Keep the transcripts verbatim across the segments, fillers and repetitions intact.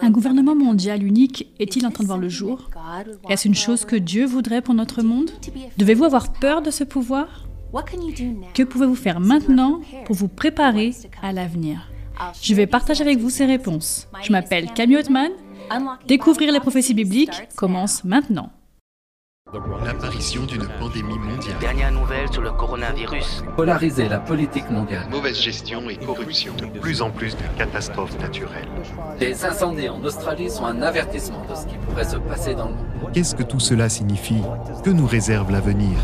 Un gouvernement mondial unique est-il en train de voir le jour? Est-ce une chose que Dieu voudrait pour notre monde? Devez-vous avoir peur de ce pouvoir? Que pouvez-vous faire maintenant pour vous préparer à l'avenir? Je vais partager avec vous ces réponses. Je m'appelle Camille Othman. Découvrir les prophéties bibliques commence maintenant. L'apparition d'une pandémie mondiale. Dernière nouvelle sur le coronavirus. Polariser la politique mondiale. Mauvaise gestion et corruption. De plus en plus de catastrophes naturelles. Les incendies en Australie sont un avertissement de ce qui pourrait se passer dans le monde. Qu'est-ce que tout cela signifie? Que nous réserve l'avenir?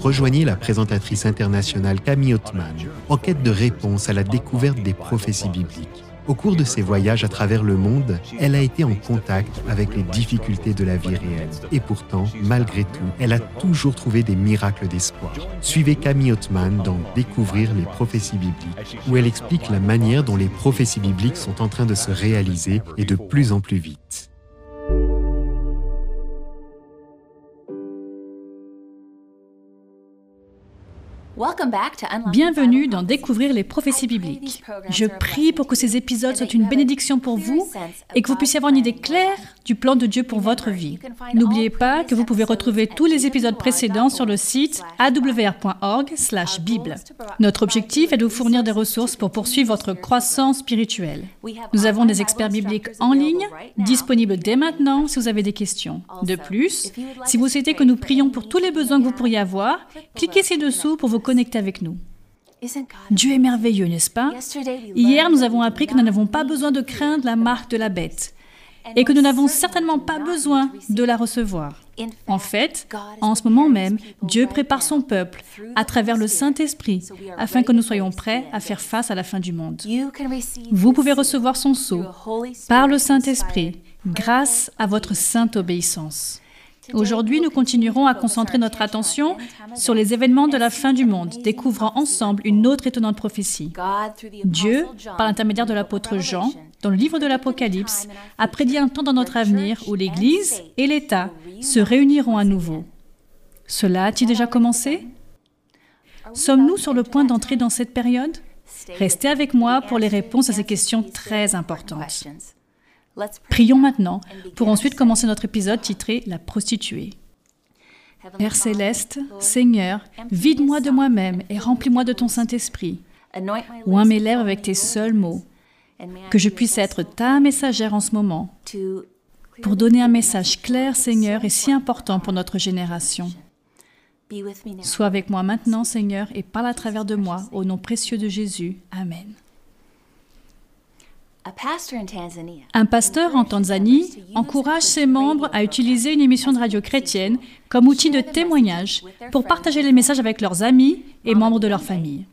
Rejoignez la présentatrice internationale Camille Othman en quête de réponses à la découverte des prophéties bibliques. Au cours de ses voyages à travers le monde, elle a été en contact avec les difficultés de la vie réelle. Et pourtant, malgré tout, elle a toujours trouvé des miracles d'espoir. Suivez Camille Othman dans « Découvrir les prophéties bibliques », où elle explique la manière dont les prophéties bibliques sont en train de se réaliser et de plus en plus vite. Bienvenue dans Découvrir les prophéties bibliques. Je prie pour que ces épisodes soient une bénédiction pour vous et que vous puissiez avoir une idée claire du plan de Dieu pour votre vie. N'oubliez pas que vous pouvez retrouver tous les épisodes précédents sur le site a w r point org slash bible. Notre objectif est de vous fournir des ressources pour poursuivre votre croissance spirituelle. Nous avons des experts bibliques en ligne, disponibles dès maintenant si vous avez des questions. De plus, si vous souhaitez que nous prions pour tous les besoins que vous pourriez avoir, cliquez ci-dessous pour vous connecter avec nous. Dieu est merveilleux, n'est-ce pas? Hier, nous avons appris que nous n'avons pas besoin de craindre la marque de la bête et que nous n'avons certainement pas besoin de la recevoir. En fait, en ce moment même, Dieu prépare son peuple à travers le Saint-Esprit afin que nous soyons prêts à faire face à la fin du monde. Vous pouvez recevoir son sceau par le Saint-Esprit grâce à votre sainte obéissance. Aujourd'hui, nous continuerons à concentrer notre attention sur les événements de la fin du monde, découvrant ensemble une autre étonnante prophétie. Dieu, par l'intermédiaire de l'apôtre Jean, dans le livre de l'Apocalypse, a prédit un temps dans notre avenir où l'Église et l'État se réuniront à nouveau. Cela a-t-il déjà commencé? Sommes-nous sur le point d'entrer dans cette période? Restez avec moi pour les réponses à ces questions très importantes. Prions maintenant pour ensuite commencer notre épisode titré « La prostituée ». Père Céleste, Seigneur, vide-moi de moi-même et remplis-moi de ton Saint-Esprit. Oins mes lèvres avec tes seuls mots. Que je puisse être ta messagère en ce moment pour donner un message clair, Seigneur, et si important pour notre génération. Sois avec moi maintenant, Seigneur, et parle à travers de moi, au nom précieux de Jésus. Amen. Un pasteur en Tanzanie encourage ses membres à utiliser une émission de radio chrétienne comme outil de témoignage pour partager les messages avec leurs amis et membres de leur famille.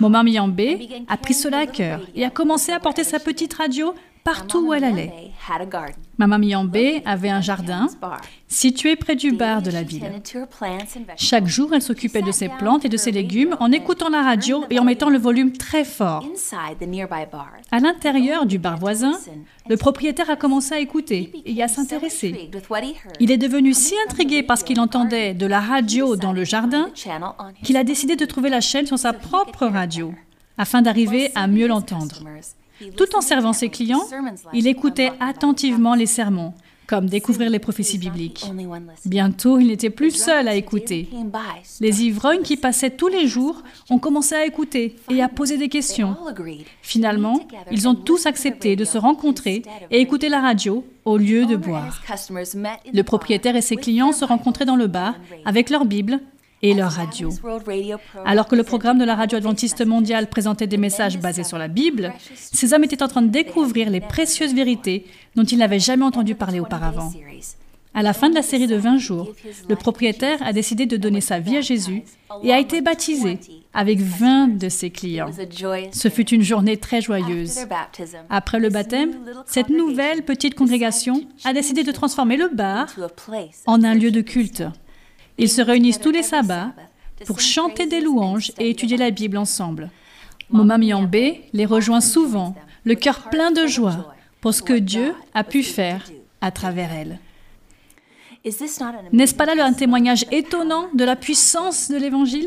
Maman Yambé a pris cela à cœur et a commencé à porter sa petite radio partout où elle allait. Maman Yambé avait un jardin situé près du bar de la ville. Chaque jour, elle s'occupait de ses plantes et de ses légumes en écoutant la radio et en mettant le volume très fort. À l'intérieur du bar voisin, le propriétaire a commencé à écouter et à s'intéresser. Il est devenu si intrigué par ce qu'il entendait de la radio dans le jardin qu'il a décidé de trouver la chaîne sur sa propre radio afin d'arriver à mieux l'entendre. Tout en servant ses clients, il écoutait attentivement les sermons, comme Découvrir les prophéties bibliques. Bientôt, il n'était plus seul à écouter. Les ivrognes qui passaient tous les jours ont commencé à écouter et à poser des questions. Finalement, ils ont tous accepté de se rencontrer et écouter la radio au lieu de boire. Le propriétaire et ses clients se rencontraient dans le bar avec leur Bible et leur radio. Alors que le programme de la radio adventiste mondiale présentait des messages basés sur la Bible, ces hommes étaient en train de découvrir les précieuses vérités dont ils n'avaient jamais entendu parler auparavant. À la fin de la série de vingt jours, le propriétaire a décidé de donner sa vie à Jésus et a été baptisé avec vingt de ses clients. Ce fut une journée très joyeuse. Après le baptême, cette nouvelle petite congrégation a décidé de transformer le bar en un lieu de culte. Ils se réunissent tous les sabbats pour chanter des louanges et étudier la Bible ensemble. Maman Yambé les rejoint souvent, le cœur plein de joie pour ce que Dieu a pu faire à travers elle. N'est-ce pas là un témoignage étonnant de la puissance de l'Évangile?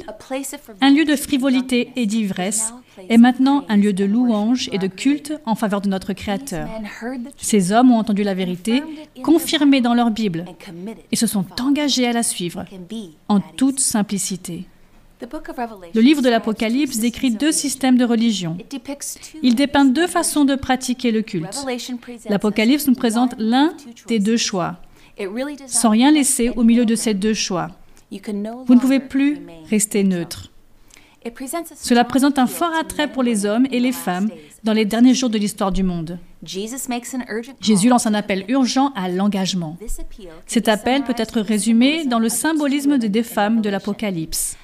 Un lieu de frivolité et d'ivresse est maintenant un lieu de louange et de culte en faveur de notre Créateur. Ces hommes ont entendu la vérité, confirmée dans leur Bible, et se sont engagés à la suivre, en toute simplicité. Le livre de l'Apocalypse décrit deux systèmes de religion. Il dépeint deux façons de pratiquer le culte. L'Apocalypse nous présente l'un des deux choix, sans rien laisser au milieu de ces deux choix. Vous ne pouvez plus rester neutre. Cela présente un fort attrait pour les hommes et les femmes dans les derniers jours de l'histoire du monde. Jésus lance un appel urgent à l'engagement. Cet appel peut être résumé dans le symbolisme des deux femmes de l'Apocalypse.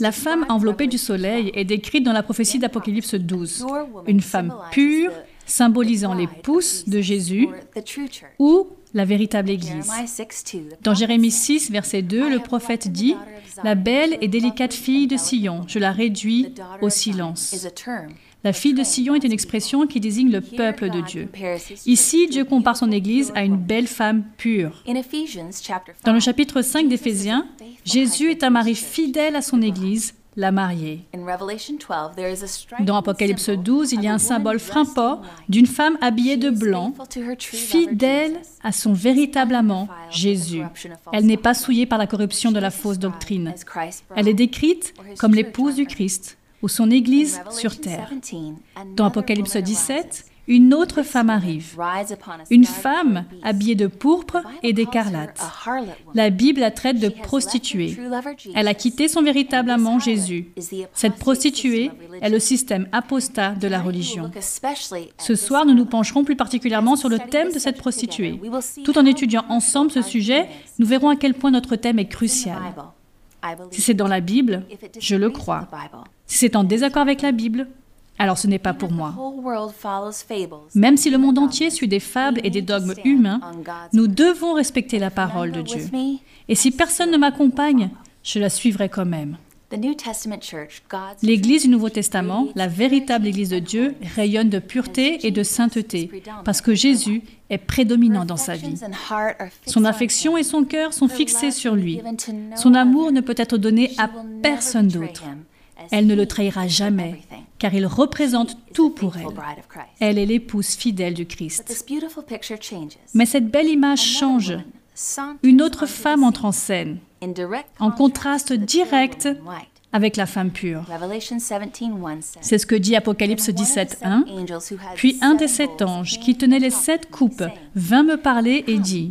La femme enveloppée du soleil est décrite dans la prophétie d'Apocalypse douze, une femme pure, symbolisant les pouces de Jésus ou la véritable Église. Dans Jérémie six, verset deux, le prophète dit « La belle et délicate fille de Sion, je la réduis au silence. » La fille de Sion est une expression qui désigne le peuple de Dieu. Ici, Dieu compare son Église à une belle femme pure. Dans le chapitre cinq d'Éphésiens, Jésus est un mari fidèle à son Église, la mariée. Dans Apocalypse douze, il y a un symbole frappant d'une femme habillée de blanc, fidèle à son véritable amant, Jésus. Elle n'est pas souillée par la corruption de la fausse doctrine. Elle est décrite comme l'épouse du Christ ou son Église sur terre. Dans Apocalypse dix-sept, une autre femme arrive, une femme habillée de pourpre et d'écarlate. La Bible la traite de prostituée. Elle a quitté son véritable amant, Jésus. Cette prostituée est le système apostat de la religion. Ce soir, nous nous pencherons plus particulièrement sur le thème de cette prostituée. Tout en étudiant ensemble ce sujet, nous verrons à quel point notre thème est crucial. Si c'est dans la Bible, je le crois. Si c'est en désaccord avec la Bible, alors ce n'est pas pour moi. Même si le monde entier suit des fables et des dogmes humains, nous devons respecter la parole de Dieu. Et si personne ne m'accompagne, je la suivrai quand même. L'Église du Nouveau Testament, la véritable Église de Dieu, rayonne de pureté et de sainteté, parce que Jésus est prédominant dans sa vie. Son affection et son cœur sont fixés sur lui. Son amour ne peut être donné à personne d'autre. Elle ne le trahira jamais, car il représente tout pour elle. Elle est l'épouse fidèle du Christ. Mais cette belle image change. Une autre femme entre en scène, en contraste direct avec la femme pure. C'est ce que dit Apocalypse dix-sept un. « Puis un des sept anges qui tenait les sept coupes vint me parler et dit,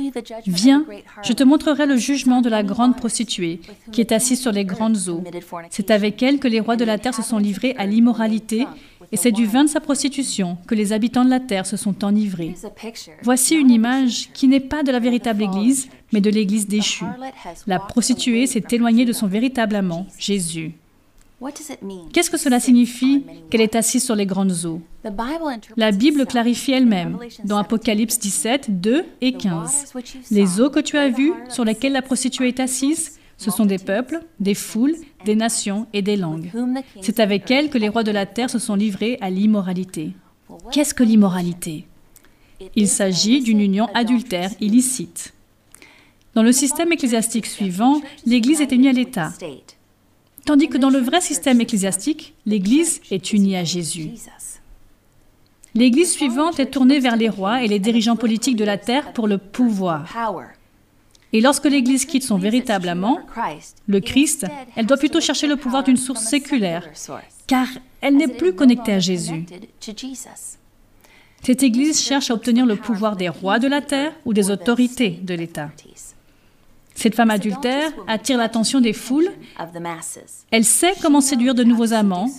« Viens, je te montrerai le jugement de la grande prostituée qui est assise sur les grandes eaux. C'est avec elle que les rois de la terre se sont livrés à l'immoralité, et c'est du vin de sa prostitution que les habitants de la terre se sont enivrés. » Voici une image qui n'est pas de la véritable Église, mais de l'Église déchue. La prostituée s'est éloignée de son véritable amant, Jésus. Qu'est-ce que cela signifie qu'elle est assise sur les grandes eaux? La Bible clarifie elle-même, dans Apocalypse dix-sept, deux et quinze. Les eaux que tu as vues, sur lesquelles la prostituée est assise, ce sont des peuples, des foules, des nations et des langues. C'est avec elles que les rois de la terre se sont livrés à l'immoralité. Qu'est-ce que l'immoralité? Il s'agit d'une union adultère illicite. Dans le système ecclésiastique suivant, l'Église est unie à l'État, tandis que dans le vrai système ecclésiastique, l'Église est unie à Jésus. L'Église suivante est tournée vers les rois et les dirigeants politiques de la terre pour le pouvoir. Et lorsque l'Église quitte son véritable amant, le Christ, elle doit plutôt chercher le pouvoir d'une source séculaire, car elle n'est plus connectée à Jésus. Cette Église cherche à obtenir le pouvoir des rois de la terre ou des autorités de l'État. Cette femme adultère attire l'attention des foules. Elle sait comment séduire de nouveaux amants,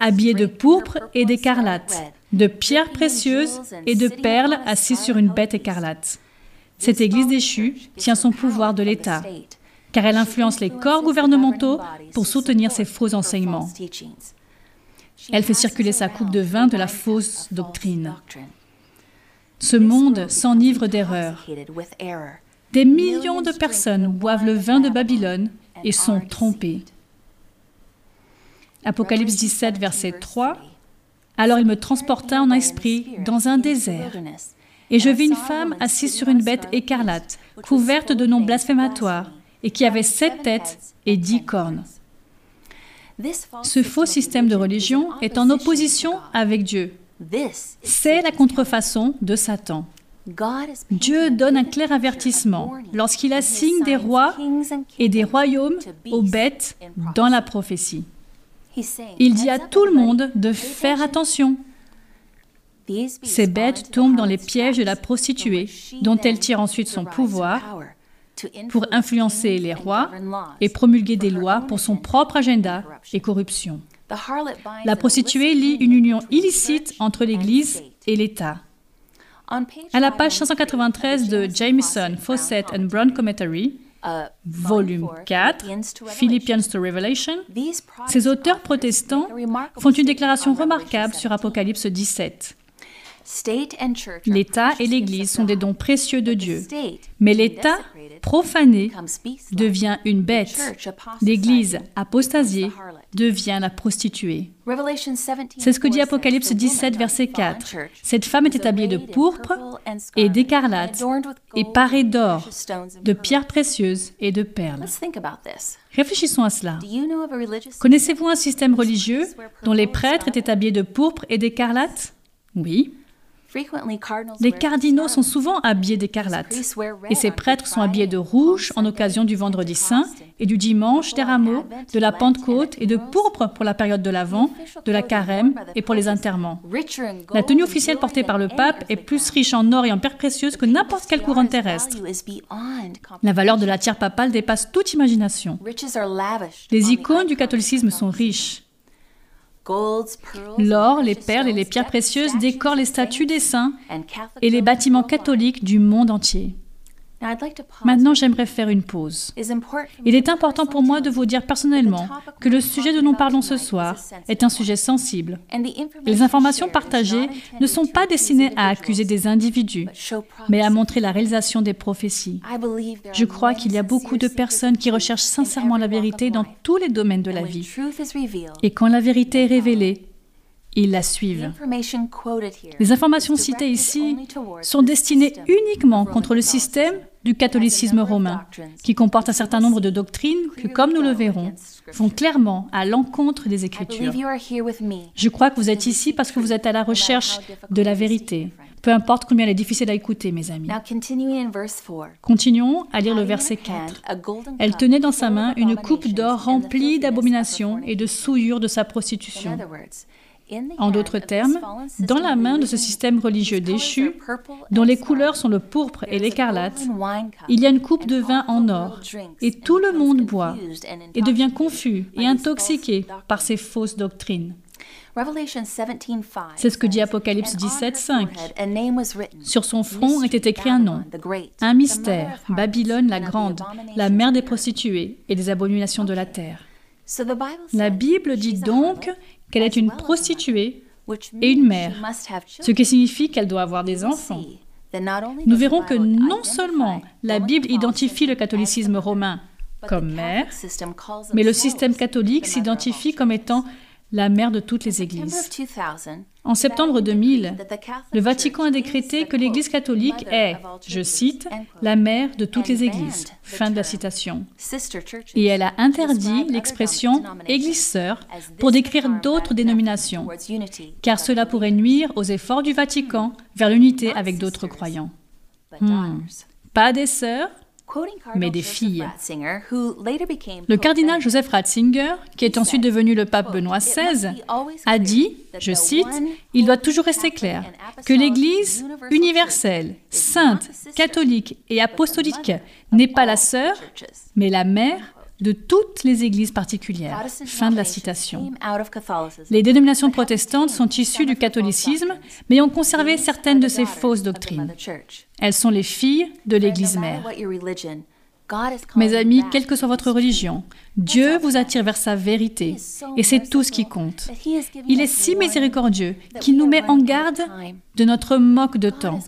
habillés de pourpre et d'écarlate, de pierres précieuses et de perles assises sur une bête écarlate. Cette Église déchue tient son pouvoir de l'État, car elle influence les corps gouvernementaux pour soutenir ses faux enseignements. Elle fait circuler sa coupe de vin de la fausse doctrine. Ce monde s'enivre d'erreurs. Des millions de personnes boivent le vin de Babylone et sont trompées. Apocalypse dix-sept, verset trois. « Alors il me transporta en esprit dans un désert. Et je vis une femme assise sur une bête écarlate, couverte de noms blasphématoires, et qui avait sept têtes et dix cornes. Ce faux système de religion est en opposition avec Dieu. C'est la contrefaçon de Satan. Dieu donne un clair avertissement lorsqu'il assigne des rois et des royaumes aux bêtes dans la prophétie. Il dit à tout le monde de faire attention. Ces bêtes tombent dans les pièges de la prostituée, dont elle tire ensuite son pouvoir pour influencer les rois et promulguer des lois pour son propre agenda et corruption. La prostituée lie une union illicite entre l'Église et l'État. À la page cinq cent quatre-vingt-treize de Jamieson, Fausset and Brown Commentary, volume quatre, Philippians to Revelation, ces auteurs protestants font une déclaration remarquable sur Apocalypse dix-sept. L'État et l'Église sont des dons précieux de Dieu, mais l'État profané devient une bête. L'Église apostasiée devient la prostituée. C'est ce que dit Apocalypse dix-sept, verset quatre. Cette femme était habillée de pourpre et d'écarlate et parée d'or, de pierres précieuses et de perles. Réfléchissons à cela. Connaissez-vous un système religieux dont les prêtres étaient habillés de pourpre et d'écarlate? Oui. Les cardinaux sont souvent habillés d'écarlate, et ces prêtres sont habillés de rouge en occasion du Vendredi Saint et du Dimanche des Rameaux, de la Pentecôte et de pourpre pour la période de l'Avent, de la Carême et pour les interments. La tenue officielle portée par le pape est plus riche en or et en pierres précieuses que n'importe quelle couronne terrestre. La valeur de la tiare papale dépasse toute imagination. Les icônes du catholicisme sont riches. L'or, les perles et les pierres précieuses décorent les statues des saints et les bâtiments catholiques du monde entier. Maintenant, j'aimerais faire une pause. Il est important pour moi de vous dire personnellement que le sujet dont nous parlons ce soir est un sujet sensible. Les informations partagées ne sont pas destinées à accuser des individus, mais à montrer la réalisation des prophéties. Je crois qu'il y a beaucoup de personnes qui recherchent sincèrement la vérité dans tous les domaines de la vie. Et quand la vérité est révélée, ils la suivent. Les informations citées ici sont destinées uniquement contre le système du catholicisme romain, qui comporte un certain nombre de doctrines que, comme nous le verrons, vont clairement à l'encontre des Écritures. Je crois que vous êtes ici parce que vous êtes à la recherche de la vérité, peu importe combien elle est difficile à écouter, mes amis. Continuons à lire le verset quatre. « Elle tenait dans sa main une coupe d'or remplie d'abominations et de souillures de sa prostitution. » En d'autres termes, dans la main de ce système religieux déchu, dont les couleurs sont le pourpre et l'écarlate, il y a une coupe de vin en or, et tout le monde boit, et devient confus et intoxiqué par ces fausses doctrines. C'est ce que dit Apocalypse dix-sept, cinq. Sur son front était écrit un nom, un mystère, Babylone la grande, la mère des prostituées et des abominations de la terre. La Bible dit donc qu'elle est une prostituée et une mère, ce qui signifie qu'elle doit avoir des enfants. Nous verrons que non seulement la Bible identifie le catholicisme romain comme mère, mais le système catholique s'identifie comme étant la mère de toutes les églises. En septembre deux mille, le Vatican a décrété que l'Église catholique est, je cite, « la mère de toutes les églises ». Fin de la citation. Et elle a interdit l'expression « église sœur » pour décrire d'autres dénominations, car cela pourrait nuire aux efforts du Vatican vers l'unité avec d'autres croyants. Hmm. Pas des sœurs, mais des filles. Le cardinal Joseph Ratzinger, qui est ensuite devenu le pape Benoît seize, a dit, je cite, « Il doit toujours rester clair que l'Église universelle, sainte, catholique et apostolique n'est pas la sœur, mais la mère de toutes les églises particulières. » Fin de la citation. Les dénominations protestantes sont issues du catholicisme, mais ont conservé certaines de ces fausses doctrines. Elles sont les filles de l'Église mère. Mes amis, quelle que soit votre religion, Dieu vous attire vers sa vérité, et c'est tout ce qui compte. Il est si miséricordieux qu'il nous met en garde de notre manque de temps.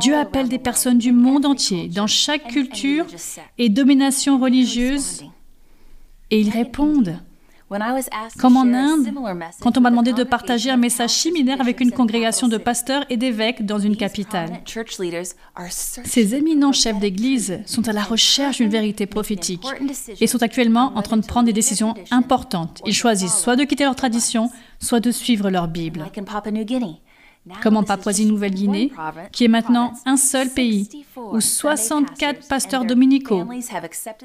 Dieu appelle des personnes du monde entier, dans chaque culture et domination religieuse, et ils répondent. Comme en Inde, quand on m'a demandé de partager un message similaire avec une congrégation de pasteurs et d'évêques dans une capitale. Ces éminents chefs d'Église sont à la recherche d'une vérité prophétique et sont actuellement en train de prendre des décisions importantes. Ils choisissent soit de quitter leur tradition, soit de suivre leur Bible. Comme en Papouasie-Nouvelle-Guinée, qui est maintenant un seul pays où soixante-quatre pasteurs dominicaux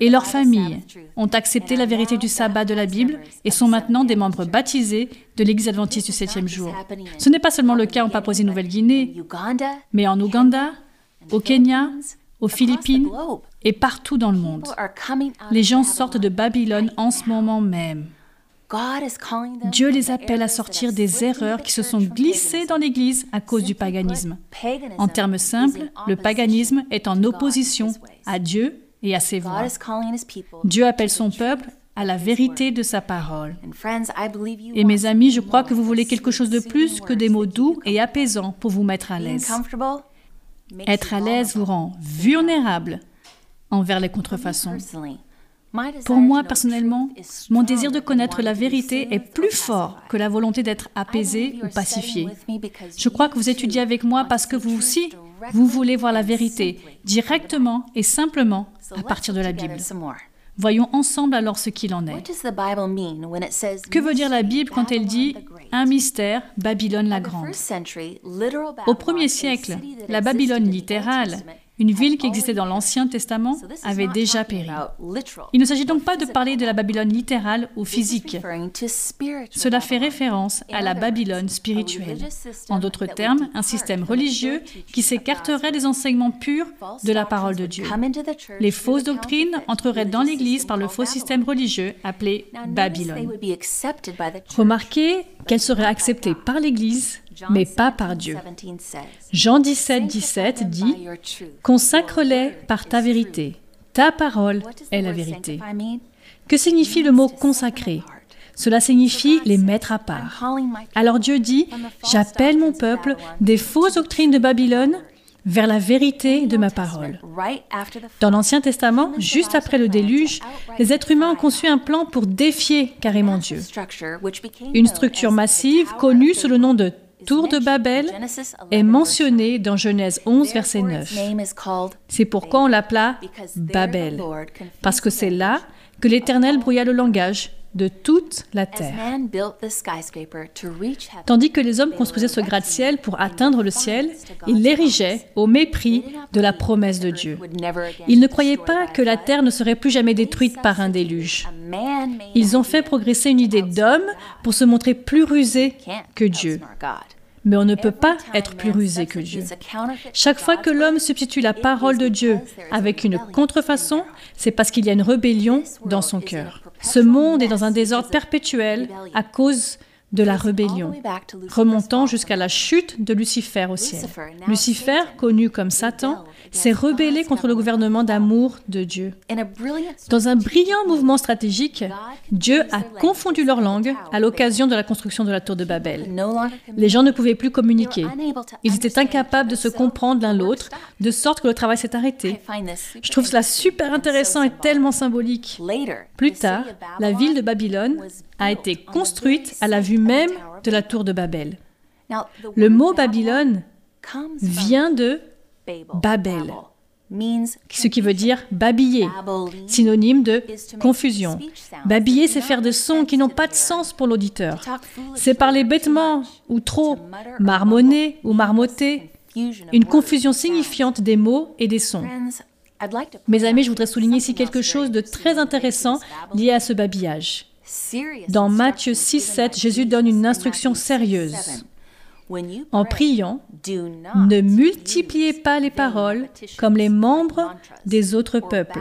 et leurs familles ont accepté la vérité du sabbat de la Bible et sont maintenant des membres baptisés de l'Église adventiste du septième jour. Ce n'est pas seulement le cas en Papouasie-Nouvelle-Guinée, mais en Ouganda, au Kenya, aux Philippines et partout dans le monde. Les gens sortent de Babylone en ce moment même. Dieu les appelle à sortir des erreurs qui se sont glissées dans l'Église à cause du paganisme. En termes simples, le paganisme est en opposition à Dieu et à ses voies. Dieu appelle son peuple à la vérité de sa parole. Et mes amis, je crois que vous voulez quelque chose de plus que des mots doux et apaisants pour vous mettre à l'aise. Être à l'aise vous rend vulnérable envers les contrefaçons. Pour moi, personnellement, mon désir de connaître la vérité est plus fort que la volonté d'être apaisé ou pacifié. Je crois que vous étudiez avec moi parce que vous aussi, vous voulez voir la vérité directement et simplement à partir de la Bible. Voyons ensemble alors ce qu'il en est. Que veut dire la Bible quand elle dit « un mystère, Babylone la grande » Au premier siècle, la Babylone littérale, une ville qui existait dans l'Ancien Testament, avait déjà péri. Il ne s'agit donc pas de parler de la Babylone littérale ou physique. Cela fait référence à la Babylone spirituelle. En d'autres termes, un système religieux qui s'écarterait des enseignements purs de la parole de Dieu. Les fausses doctrines entreraient dans l'Église par le faux système religieux appelé Babylone. Remarquez qu'elle serait acceptée par l'Église, mais pas par Dieu. Jean dix-sept, dix-sept dit « Consacre-les par ta vérité. Ta parole est la vérité. » Que signifie le mot « consacrer » ? Cela signifie les mettre à part. Alors Dieu dit « J'appelle mon peuple des fausses doctrines de Babylone vers la vérité de ma parole. » Dans l'Ancien Testament, juste après le déluge, les êtres humains ont conçu un plan pour défier carrément Dieu. Une structure massive connue sous le nom de Tour de Babel est mentionné dans Genèse onze, verset neuf. C'est pourquoi on l'appela Babel, parce que c'est là que l'Éternel brouilla le langage de toute la terre. Tandis que les hommes construisaient ce gratte-ciel pour atteindre le ciel, ils l'érigeaient au mépris de la promesse de Dieu. Ils ne croyaient pas que la terre ne serait plus jamais détruite par un déluge. Ils ont fait progresser une idée d'homme pour se montrer plus rusé que Dieu. Mais on ne peut pas être plus rusé que Dieu. Chaque fois que l'homme substitue la parole de Dieu avec une contrefaçon, c'est parce qu'il y a une rébellion dans son cœur. Ce monde est dans un désordre perpétuel à cause de la rébellion, remontant jusqu'à la chute de Lucifer au ciel. Lucifer, connu comme Satan, s'est rebellé contre le gouvernement d'amour de Dieu. Dans un brillant mouvement stratégique, Dieu a confondu leur langue à l'occasion de la construction de la tour de Babel. Les gens ne pouvaient plus communiquer. Ils étaient incapables de se comprendre l'un l'autre, de sorte que le travail s'est arrêté. Je trouve cela super intéressant et tellement symbolique. Plus tard, la ville de Babylone a été construite à la vue même de la tour de Babel. Le mot Babylone vient de Babel, ce qui veut dire babiller, synonyme de confusion. Babiller, c'est faire des sons qui n'ont pas de sens pour l'auditeur. C'est parler bêtement ou trop, marmonner ou marmotter, une confusion signifiante des mots et des sons. Mes amis, je voudrais souligner ici quelque chose de très intéressant lié à ce babillage. Dans Matthieu six, sept, Jésus donne une instruction sérieuse. En priant, ne multipliez pas les paroles comme les membres des autres peuples.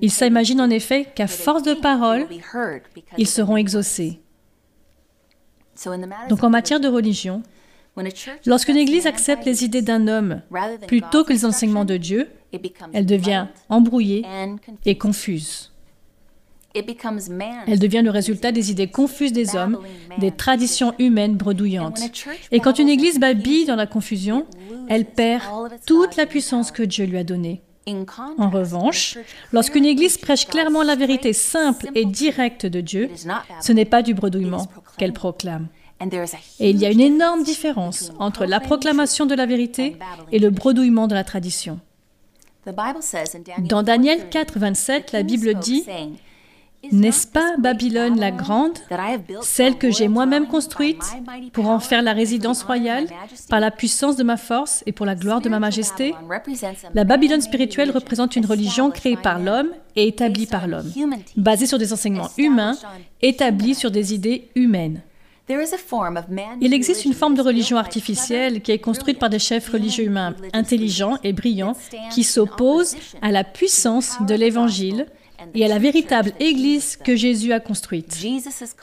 Ils s'imaginent en effet qu'à force de paroles, ils seront exaucés. Donc en matière de religion, lorsqu'une Église accepte les idées d'un homme plutôt que les enseignements de Dieu, elle devient embrouillée et confuse. Elle devient le résultat des idées confuses des hommes, des traditions humaines bredouillantes. Et quand une Église babille dans la confusion, elle perd toute la puissance que Dieu lui a donnée. En revanche, lorsqu'une Église prêche clairement la vérité simple et directe de Dieu, ce n'est pas du bredouillement qu'elle proclame. Et il y a une énorme différence entre la proclamation de la vérité et le bredouillement de la tradition. Dans Daniel quatre, vingt-sept, la Bible dit « N'est-ce pas Babylone la grande, celle que j'ai moi-même construite pour en faire la résidence royale, par la puissance de ma force et pour la gloire de ma majesté ? La Babylone spirituelle représente une religion créée par l'homme et établie par l'homme, basée sur des enseignements humains, établie sur des idées humaines. » Il existe une forme de religion artificielle qui est construite par des chefs religieux humains intelligents et brillants qui s'opposent à la puissance de l'Évangile et à la véritable Église que Jésus a construite.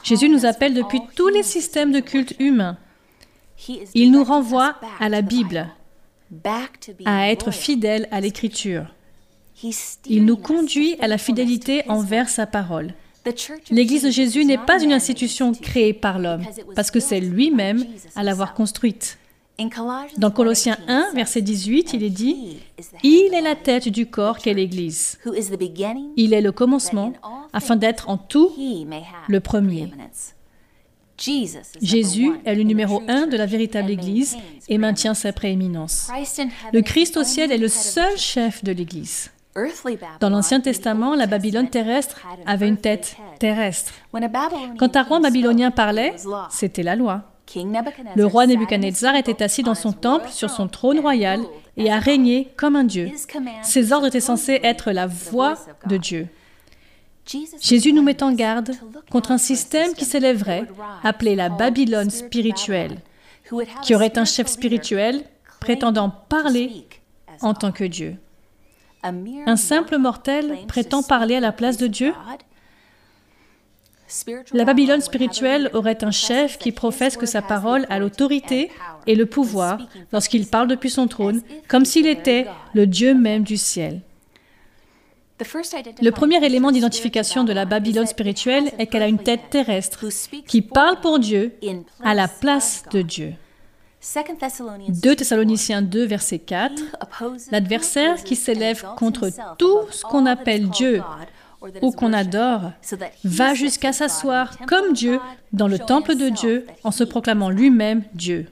Jésus nous appelle depuis tous les systèmes de culte humains. Il nous renvoie à la Bible, à être fidèles à l'Écriture. Il nous conduit à la fidélité envers sa parole. L'Église de Jésus n'est pas une institution créée par l'homme, parce que c'est lui-même à l'avoir construite. Dans Colossiens un, verset dix-huit, il est dit « Il est la tête du corps qu'est l'Église. Il est le commencement, afin d'être en tout le premier. » Jésus est le numéro un de la véritable Église et maintient sa prééminence. Le Christ au ciel est le seul chef de l'Église. Dans l'Ancien Testament, la Babylone terrestre avait une tête terrestre. Quand un roi babylonien parlait, c'était la loi. Le roi Nebuchadnezzar était assis dans son temple, sur son trône royal, et a régné comme un dieu. Ses ordres étaient censés être la voix de Dieu. Jésus nous met en garde contre un système qui s'élèverait, appelé la Babylone spirituelle, qui aurait un chef spirituel prétendant parler en tant que Dieu. Un simple mortel prétend parler à la place de Dieu? La Babylone spirituelle aurait un chef qui professe que sa parole a l'autorité et le pouvoir lorsqu'il parle depuis son trône, comme s'il était le Dieu même du ciel. Le premier élément d'identification de la Babylone spirituelle est qu'elle a une tête terrestre qui parle pour Dieu à la place de Dieu. deux Thessaloniciens deux, verset quatre, l'adversaire qui s'élève contre tout ce qu'on appelle Dieu ou qu'on adore va jusqu'à s'asseoir comme Dieu dans le temple de Dieu en se proclamant lui-même Dieu.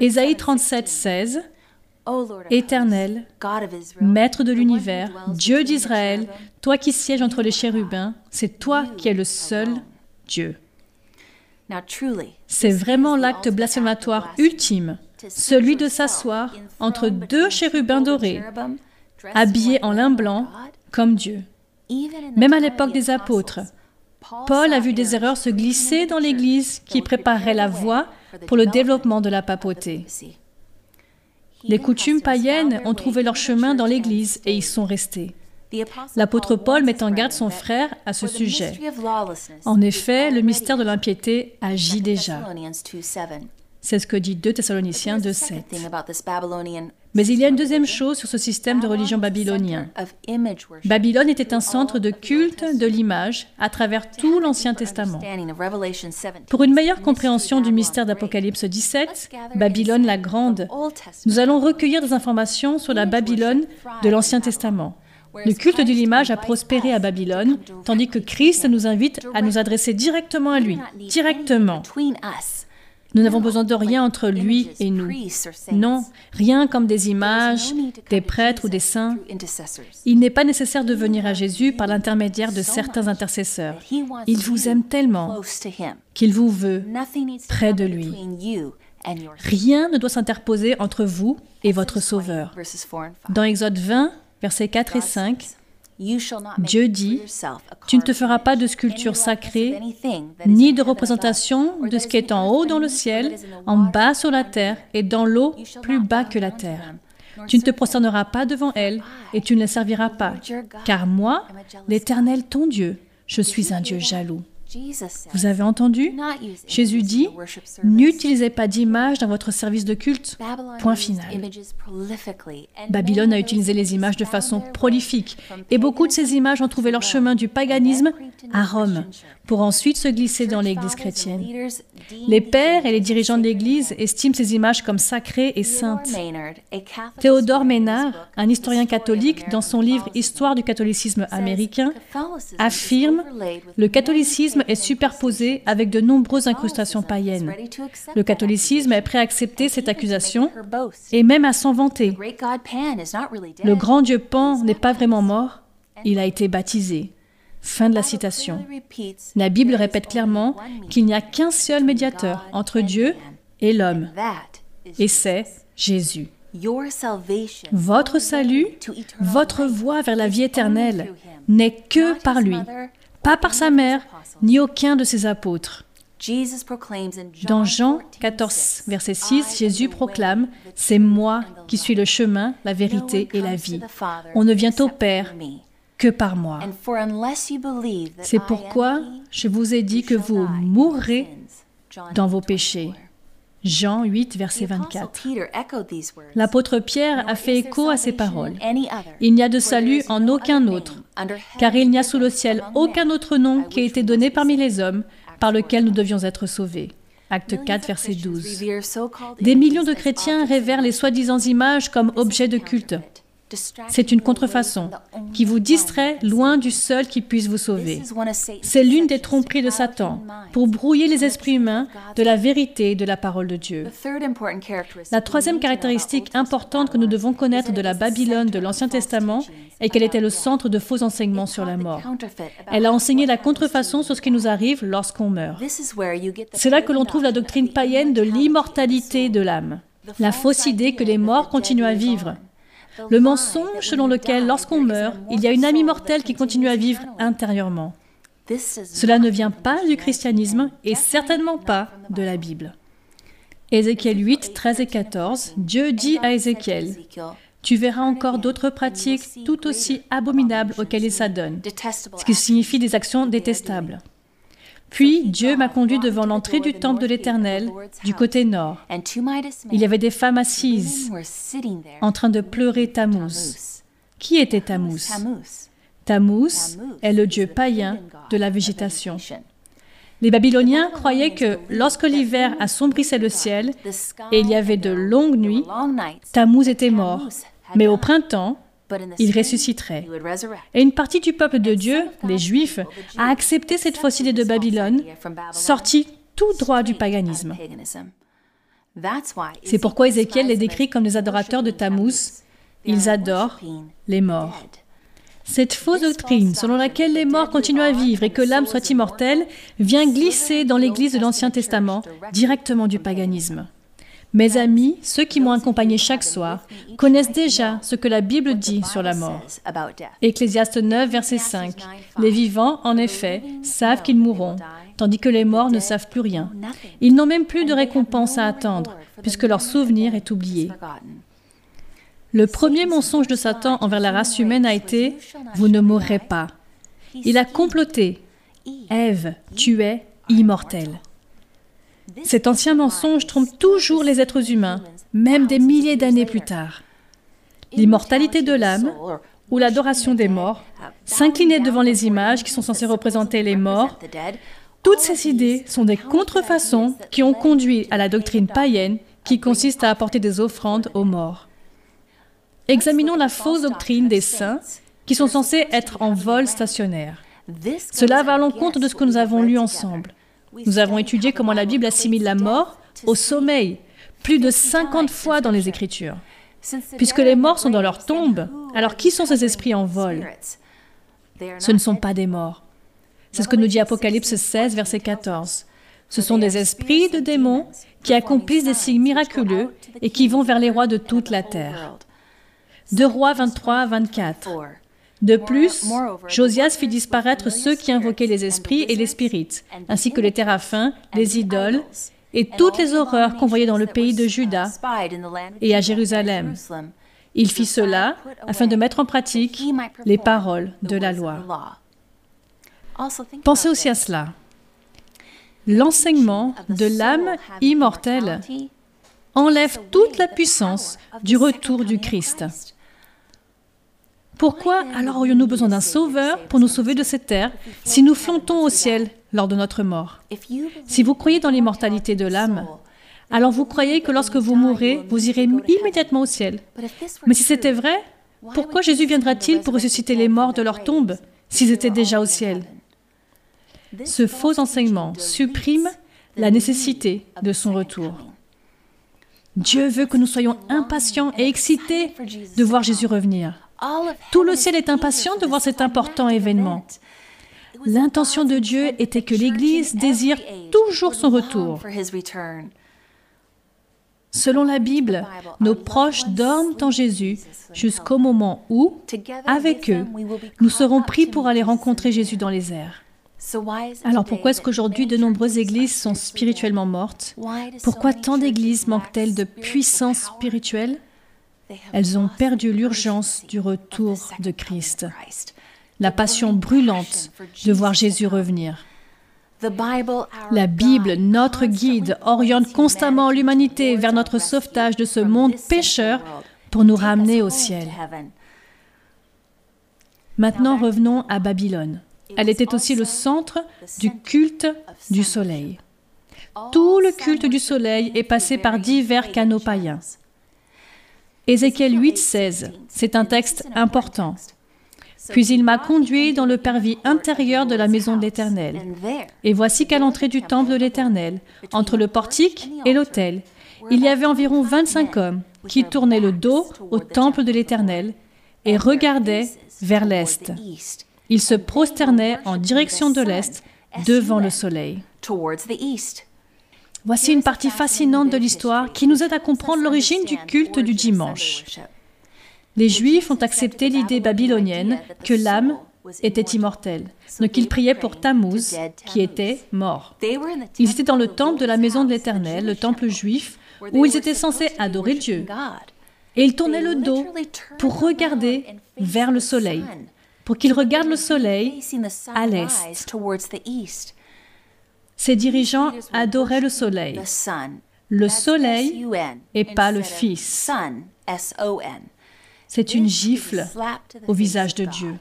Ésaïe trente-sept, seize, Éternel, Maître de l'univers, Dieu d'Israël, toi qui sièges entre les chérubins, c'est toi qui es le seul Dieu. C'est vraiment l'acte blasphématoire ultime, celui de s'asseoir entre deux chérubins dorés, habillés en lin blanc, comme Dieu. Même à l'époque des apôtres, Paul a vu des erreurs se glisser dans l'Église qui préparait la voie pour le développement de la papauté. Les coutumes païennes ont trouvé leur chemin dans l'Église et y sont restées. L'apôtre Paul met en garde son frère à ce sujet. En effet, le mystère de l'impiété agit déjà. C'est ce que dit deux Thessaloniciens deux, sept. Mais il y a une deuxième chose sur ce système de religion babylonien. Babylone était un centre de culte de l'image à travers tout l'Ancien Testament. Pour une meilleure compréhension du mystère d'Apocalypse dix-sept, Babylone la Grande, nous allons recueillir des informations sur la Babylone de l'Ancien Testament. Le culte de l'image a prospéré à Babylone, tandis que Christ nous invite à nous adresser directement à lui, directement. Nous n'avons besoin de rien entre lui et nous. Non, rien comme des images, des prêtres ou des saints. Il n'est pas nécessaire de venir à Jésus par l'intermédiaire de certains intercesseurs. Il vous aime tellement qu'il vous veut près de lui. Rien ne doit s'interposer entre vous et votre Sauveur. Dans Exode vingt, versets quatre et cinq, Dieu dit, « Tu ne te feras pas de sculpture sacrée, ni de représentation de ce qui est en haut dans le ciel, en bas sur la terre, et dans l'eau plus bas que la terre. Tu ne te prosterneras pas devant elle, et tu ne la serviras pas, car moi, l'Éternel ton Dieu, je suis un Dieu jaloux. » Vous avez entendu? Jésus dit, « N'utilisez pas d'images dans votre service de culte. » Point final. Babylone a utilisé les images de façon prolifique, et beaucoup de ces images ont trouvé leur chemin du paganisme à Rome, pour ensuite se glisser dans l'Église chrétienne. Les pères et les dirigeants de l'Église estiment ces images comme sacrées et saintes. Théodore Maynard, un historien catholique, dans son livre « Histoire du catholicisme américain », affirme « Le catholicisme est superposé avec de nombreuses incrustations païennes. Le catholicisme est prêt à accepter cette accusation et même à s'en vanter. Le grand Dieu Pan n'est pas vraiment mort, il a été baptisé. » Fin de la citation. La Bible répète clairement qu'il n'y a qu'un seul médiateur entre Dieu et l'homme, et c'est Jésus. Votre salut, votre voie vers la vie éternelle n'est que par lui, pas par sa mère, ni aucun de ses apôtres. Dans Jean quatorze, verset six, Jésus proclame « C'est moi qui suis le chemin, la vérité et la vie. On ne vient au Père que par moi. » C'est pourquoi je vous ai dit que vous mourrez dans vos péchés. Jean huit, verset vingt-quatre. L'apôtre Pierre a fait écho à ces paroles. « Il n'y a de salut en aucun autre, car il n'y a sous le ciel aucun autre nom qui ait été donné parmi les hommes, par lequel nous devions être sauvés. » Actes quatre, verset douze. Des millions de chrétiens révèrent les soi-disant images comme objets de culte. C'est une contrefaçon qui vous distrait loin du seul qui puisse vous sauver. C'est l'une des tromperies de Satan pour brouiller les esprits humains de la vérité et de la parole de Dieu. La troisième caractéristique importante que nous devons connaître de la Babylone de l'Ancien Testament est qu'elle était le centre de faux enseignements sur la mort. Elle a enseigné la contrefaçon sur ce qui nous arrive lorsqu'on meurt. C'est là que l'on trouve la doctrine païenne de l'immortalité de l'âme, la fausse idée que les morts continuent à vivre. Le mensonge selon lequel, lorsqu'on meurt, il y a une âme immortelle qui continue à vivre intérieurement. Cela ne vient pas du christianisme et certainement pas de la Bible. Ézéchiel huit, treize et quatorze, Dieu dit à Ézéchiel, « Tu verras encore d'autres pratiques tout aussi abominables auxquelles ils s'adonnent, ce qui signifie des actions détestables. » Puis Dieu m'a conduit devant l'entrée du temple de l'Éternel, du côté nord. Il y avait des femmes assises, en train de pleurer Tammuz. Qui était Tammuz? Tammuz est le dieu païen de la végétation. Les Babyloniens croyaient que lorsque l'hiver assombrissait le ciel et il y avait de longues nuits, Tammuz était mort, mais au printemps, il ressusciterait. Et une partie du peuple de Dieu, les Juifs, a accepté cette fausse idée de Babylone, sortie tout droit du paganisme. C'est pourquoi Ézéchiel les décrit comme les adorateurs de Tammuz. Ils adorent les morts. Cette fausse doctrine, selon laquelle les morts continuent à vivre et que l'âme soit immortelle, vient glisser dans l'Église de l'Ancien Testament, directement du paganisme. Mes amis, ceux qui m'ont accompagné chaque soir, connaissent déjà ce que la Bible dit sur la mort. Ecclésiastes neuf, verset cinq. Les vivants, en effet, savent qu'ils mourront, tandis que les morts ne savent plus rien. Ils n'ont même plus de récompense à attendre, puisque leur souvenir est oublié. Le premier mensonge de Satan envers la race humaine a été « Vous ne mourrez pas ». Il a comploté « Ève, tu es immortelle ». Cet ancien mensonge trompe toujours les êtres humains, même des milliers d'années plus tard. L'immortalité de l'âme, ou l'adoration des morts, s'incliner devant les images qui sont censées représenter les morts, toutes ces idées sont des contrefaçons qui ont conduit à la doctrine païenne qui consiste à apporter des offrandes aux morts. Examinons la fausse doctrine des saints qui sont censés être en vol stationnaire. Cela va à l'encontre de ce que nous avons lu ensemble. Nous avons étudié comment la Bible assimile la mort au sommeil, plus de cinquante fois dans les Écritures. Puisque les morts sont dans leur tombe, alors qui sont ces esprits en vol? Ce ne sont pas des morts. C'est ce que nous dit Apocalypse seize, verset quatorze. Ce sont des esprits de démons qui accomplissent des signes miraculeux et qui vont vers les rois de toute la terre. deux Rois vingt-trois, vingt-quatre. De plus, Josias fit disparaître ceux qui invoquaient les esprits et les spirites, ainsi que les téraphins, les idoles, et toutes les horreurs qu'on voyait dans le pays de Juda et à Jérusalem. Il fit cela afin de mettre en pratique les paroles de la loi. Pensez aussi à cela. l'enseignement de l'âme immortelle enlève toute la puissance du retour du Christ. Pourquoi alors aurions-nous besoin d'un sauveur pour nous sauver de cette terre si nous flottons au ciel lors de notre mort? Si vous croyez dans l'immortalité de l'âme, alors vous croyez que lorsque vous mourrez, vous irez immédiatement au ciel. Mais si c'était vrai, pourquoi Jésus viendra-t-il pour ressusciter les morts de leur tombe s'ils étaient déjà au ciel? Ce faux enseignement supprime la nécessité de son retour. Dieu veut que nous soyons impatients et excités de voir Jésus revenir. Tout le ciel est impatient de voir cet important événement. L'intention de Dieu était que l'Église désire toujours son retour. Selon la Bible, nos proches dorment en Jésus jusqu'au moment où, avec eux, nous serons pris pour aller rencontrer Jésus dans les airs. Alors pourquoi est-ce qu'aujourd'hui de nombreuses églises sont spirituellement mortes? Pourquoi tant d'églises manquent-elles de puissance spirituelle? Elles ont perdu l'urgence du retour de Christ, la passion brûlante de voir Jésus revenir. La Bible, notre guide, oriente constamment l'humanité vers notre sauvetage de ce monde pécheur pour nous ramener au ciel. Maintenant, revenons à Babylone. Elle était aussi le centre du culte du soleil. Tout le culte du soleil est passé par divers canaux païens. Ézéchiel huit, seize, c'est un texte important. « Puis il m'a conduit dans le parvis intérieur de la maison de l'Éternel. Et voici qu'à l'entrée du temple de l'Éternel, entre le portique et l'autel, il y avait environ vingt-cinq hommes qui tournaient le dos au temple de l'Éternel et regardaient vers l'est. Ils se prosternaient en direction de l'est, devant le soleil. » Voici une partie fascinante de l'histoire qui nous aide à comprendre l'origine du culte du dimanche. Les Juifs ont accepté l'idée babylonienne que l'âme était immortelle, donc ils priaient pour Tammuz, qui était mort. Ils étaient dans le temple de la maison de l'Éternel, le temple juif, où ils étaient censés adorer Dieu. Et ils tournaient le dos pour regarder vers le soleil, pour qu'ils regardent le soleil à l'est. Ces dirigeants adoraient le soleil. Le soleil et pas le Fils. C'est une gifle au visage de Dieu.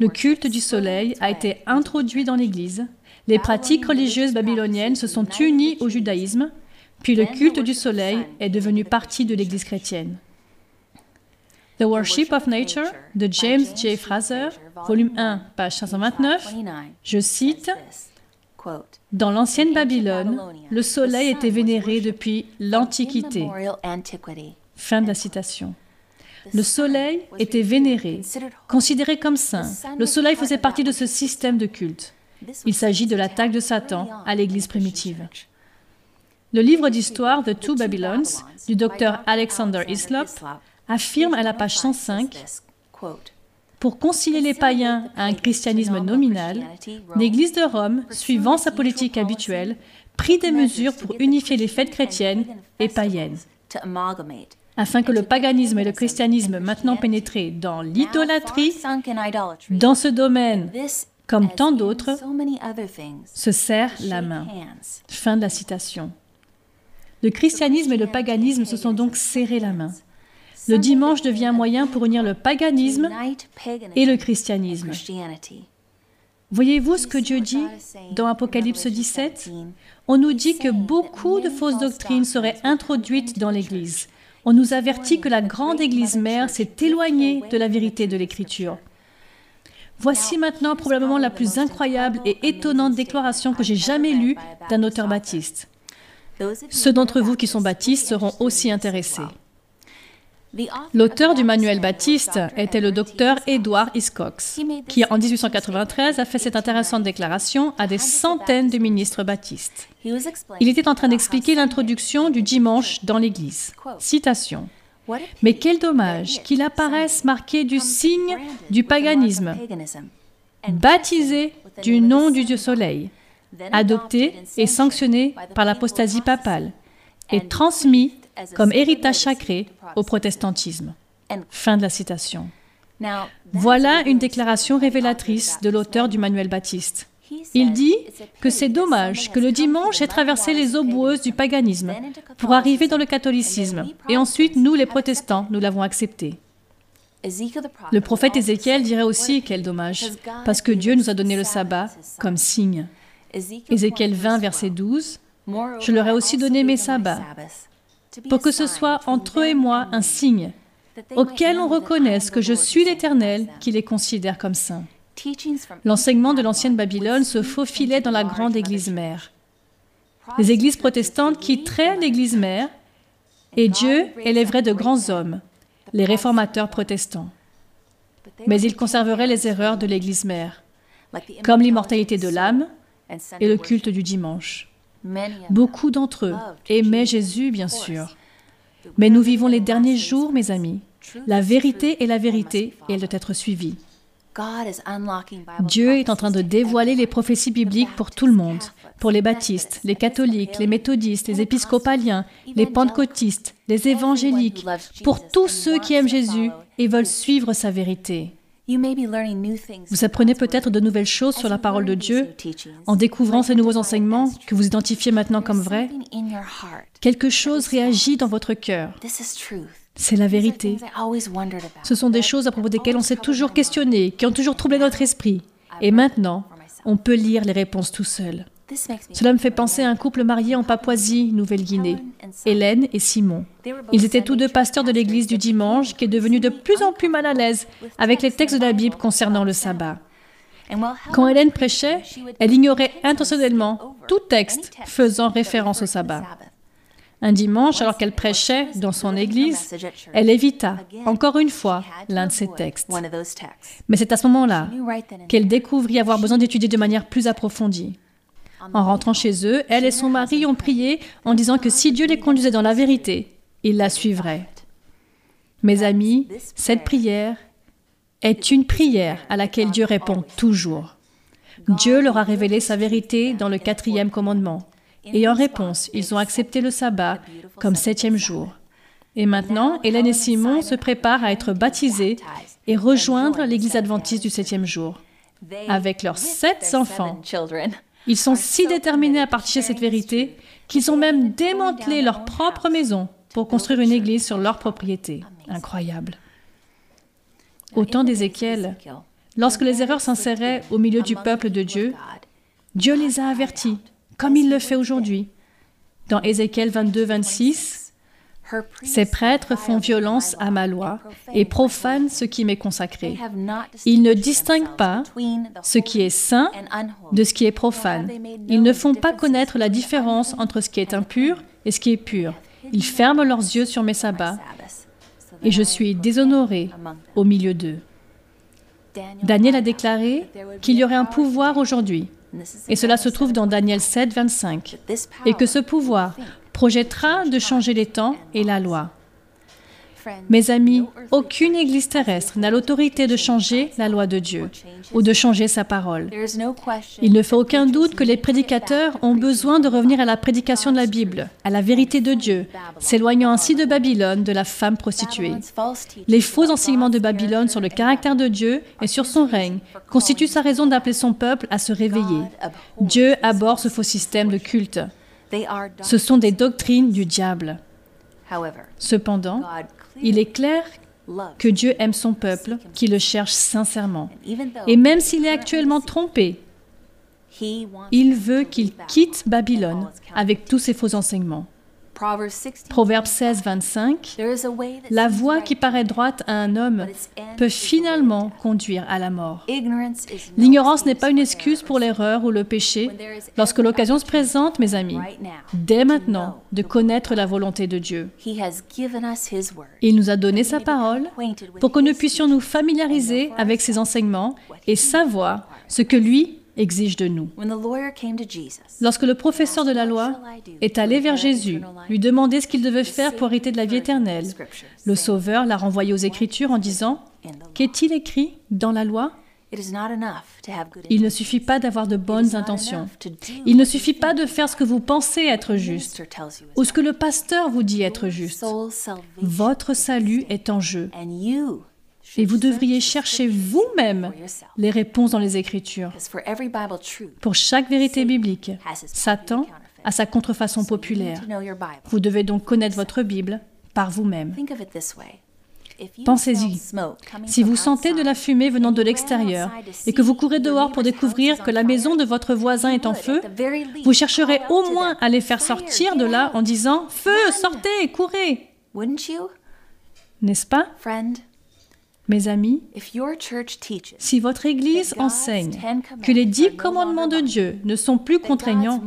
Le culte du soleil a été introduit dans l'Église. Les pratiques religieuses babyloniennes se sont unies au judaïsme, puis le culte du soleil est devenu partie de l'Église chrétienne. The Worship of Nature, de James J. Fraser, volume un, page cinq cent vingt-neuf, je cite, « Dans l'ancienne Babylone, le soleil était vénéré depuis l'Antiquité. » Fin de la citation. Le soleil était vénéré, considéré comme saint. Le soleil faisait partie de ce système de culte. Il s'agit de l'attaque de Satan à l'Église primitive. Le livre d'histoire « The Two Babylons » du docteur Alexander Islop affirme à la page cent cinq, « Pour concilier les païens à un christianisme nominal, l'Église de Rome, suivant sa politique habituelle, prit des mesures pour unifier les fêtes chrétiennes et païennes, afin que le paganisme et le christianisme maintenant pénétrés dans l'idolâtrie, dans ce domaine, comme tant d'autres, se serrent la main. » Fin de la citation. Le christianisme et le paganisme se sont donc serrés la main. Le dimanche devient un moyen pour unir le paganisme et le christianisme. Voyez-vous ce que Dieu dit dans Apocalypse dix-sept? On nous dit que beaucoup de fausses doctrines seraient introduites dans l'Église. On nous avertit que la grande Église mère s'est éloignée de la vérité de l'Écriture. Voici maintenant probablement la plus incroyable et étonnante déclaration que j'ai jamais lue d'un auteur baptiste. Ceux d'entre vous qui sont baptistes seront aussi intéressés. L'auteur du manuel baptiste était le docteur Edward Iscox, qui en dix-huit cent quatre-vingt-treize a fait cette intéressante déclaration à des centaines de ministres baptistes. Il était en train d'expliquer l'introduction du dimanche dans l'Église. Citation. « Mais quel dommage qu'il apparaisse marqué du signe du paganisme, baptisé du nom du Dieu Soleil, adopté et sanctionné par l'apostasie papale, et transmis comme héritage sacré au protestantisme. » Fin de la citation. Voilà une déclaration révélatrice de l'auteur du manuel baptiste. Il dit que c'est dommage que le dimanche ait traversé les eaux boueuses du paganisme pour arriver dans le catholicisme, et ensuite, nous, les protestants, nous l'avons accepté. Le prophète Ézéchiel dirait aussi, quel dommage, parce que Dieu nous a donné le sabbat comme signe. Ézéchiel vingt, verset douze, « Je leur ai aussi donné mes sabbats, pour que ce soit entre eux et moi un signe, auquel on reconnaisse que je suis l'Éternel qui les considère comme saints. » L'enseignement de l'ancienne Babylone se faufilait dans la grande Église-mère. Les églises protestantes quitteraient l'Église-mère, et Dieu élèverait de grands hommes, les réformateurs protestants. Mais ils conserveraient les erreurs de l'Église-mère, comme l'immortalité de l'âme et le culte du dimanche. Beaucoup d'entre eux aimaient Jésus, bien sûr. Mais nous vivons les derniers jours, mes amis. La vérité est la vérité, et elle doit être suivie. Dieu est en train de dévoiler les prophéties bibliques pour tout le monde, pour les baptistes, les catholiques, les méthodistes, les épiscopaliens, les pentecôtistes, les évangéliques, pour tous ceux qui aiment Jésus et veulent suivre sa vérité. Vous apprenez peut-être de nouvelles choses sur la parole de Dieu en découvrant ces nouveaux enseignements que vous identifiez maintenant comme vrais. Quelque chose réagit dans votre cœur. C'est la vérité. Ce sont des choses à propos desquelles on s'est toujours questionné, qui ont toujours troublé notre esprit. Et maintenant, on peut lire les réponses tout seul. Cela me fait penser à un couple marié en Papouasie, Nouvelle-Guinée, Hélène et Simon. Ils étaient tous deux pasteurs de l'église du dimanche, qui est devenue de plus en plus mal à l'aise avec les textes de la Bible concernant le sabbat. Quand Hélène prêchait, elle ignorait intentionnellement tout texte faisant référence au sabbat. Un dimanche, alors qu'elle prêchait dans son église, elle évita, encore une fois, l'un de ces textes. Mais c'est à ce moment-là qu'elle découvrit avoir besoin d'étudier de manière plus approfondie. En rentrant chez eux, elle et son mari ont prié en disant que si Dieu les conduisait dans la vérité, ils la suivraient. Mes amis, cette prière est une prière à laquelle Dieu répond toujours. Dieu leur a révélé sa vérité dans le quatrième commandement. Et en réponse, ils ont accepté le sabbat comme septième jour. Et maintenant, Hélène et Simon se préparent à être baptisés et rejoindre l'église adventiste du septième jour, avec leurs sept enfants. Ils sont si déterminés à partager cette vérité qu'ils ont même démantelé leur propre maison pour construire une église sur leur propriété. Incroyable. Au temps d'Ézéchiel, lorsque les erreurs s'inséraient au milieu du peuple de Dieu, Dieu les a avertis, comme il le fait aujourd'hui. Dans Ézéchiel vingt-deux, vingt-six, « Ces prêtres font violence à ma loi et profanent ce qui m'est consacré. Ils ne distinguent pas ce qui est saint de ce qui est profane. Ils ne font pas connaître la différence entre ce qui est impur et ce qui est pur. Ils ferment leurs yeux sur mes sabbats, et je suis déshonoré au milieu d'eux. » Daniel a déclaré qu'il y aurait un pouvoir aujourd'hui, et cela se trouve dans Daniel sept, vingt-cinq, et que ce pouvoir projettera de changer les temps et la loi. Mes amis, aucune église terrestre n'a l'autorité de changer la loi de Dieu ou de changer sa parole. Il ne fait aucun doute que les prédicateurs ont besoin de revenir à la prédication de la Bible, à la vérité de Dieu, s'éloignant ainsi de Babylone, de la femme prostituée. Les faux enseignements de Babylone sur le caractère de Dieu et sur son règne constituent sa raison d'appeler son peuple à se réveiller. Dieu abhorre ce faux système de culte. Ce sont des doctrines du diable. Cependant, il est clair que Dieu aime son peuple, qui le cherche sincèrement. Et même s'il est actuellement trompé, il veut qu'il quitte Babylone avec tous ses faux enseignements. Proverbe seize, vingt-cinq, « La voie qui paraît droite à un homme peut finalement conduire à la mort. » L'ignorance n'est pas une excuse pour l'erreur ou le péché lorsque l'occasion se présente, mes amis, dès maintenant, de connaître la volonté de Dieu. Il nous a donné sa parole pour que nous puissions nous familiariser avec ses enseignements et savoir ce que lui exige de nous. Lorsque le professeur de la loi est allé vers Jésus, lui demander ce qu'il devait faire pour hériter de la vie éternelle, le Sauveur l'a renvoyé aux Écritures en disant « Qu'est-il écrit dans la loi ? » Il ne suffit pas d'avoir de bonnes intentions. Il ne suffit pas de faire ce que vous pensez être juste ou ce que le pasteur vous dit être juste. Votre salut est en jeu. Et vous devriez chercher vous-même les réponses dans les Écritures. Pour chaque vérité biblique, Satan a sa contrefaçon populaire. Vous devez donc connaître votre Bible par vous-même. Pensez-y. Si vous sentez de la fumée venant de l'extérieur et que vous courez dehors pour découvrir que la maison de votre voisin est en feu, vous chercherez au moins à les faire sortir de là en disant « Feu, sortez, courez !» N'est-ce pas? Mes amis, si votre Église enseigne que les dix commandements de Dieu ne sont plus contraignants,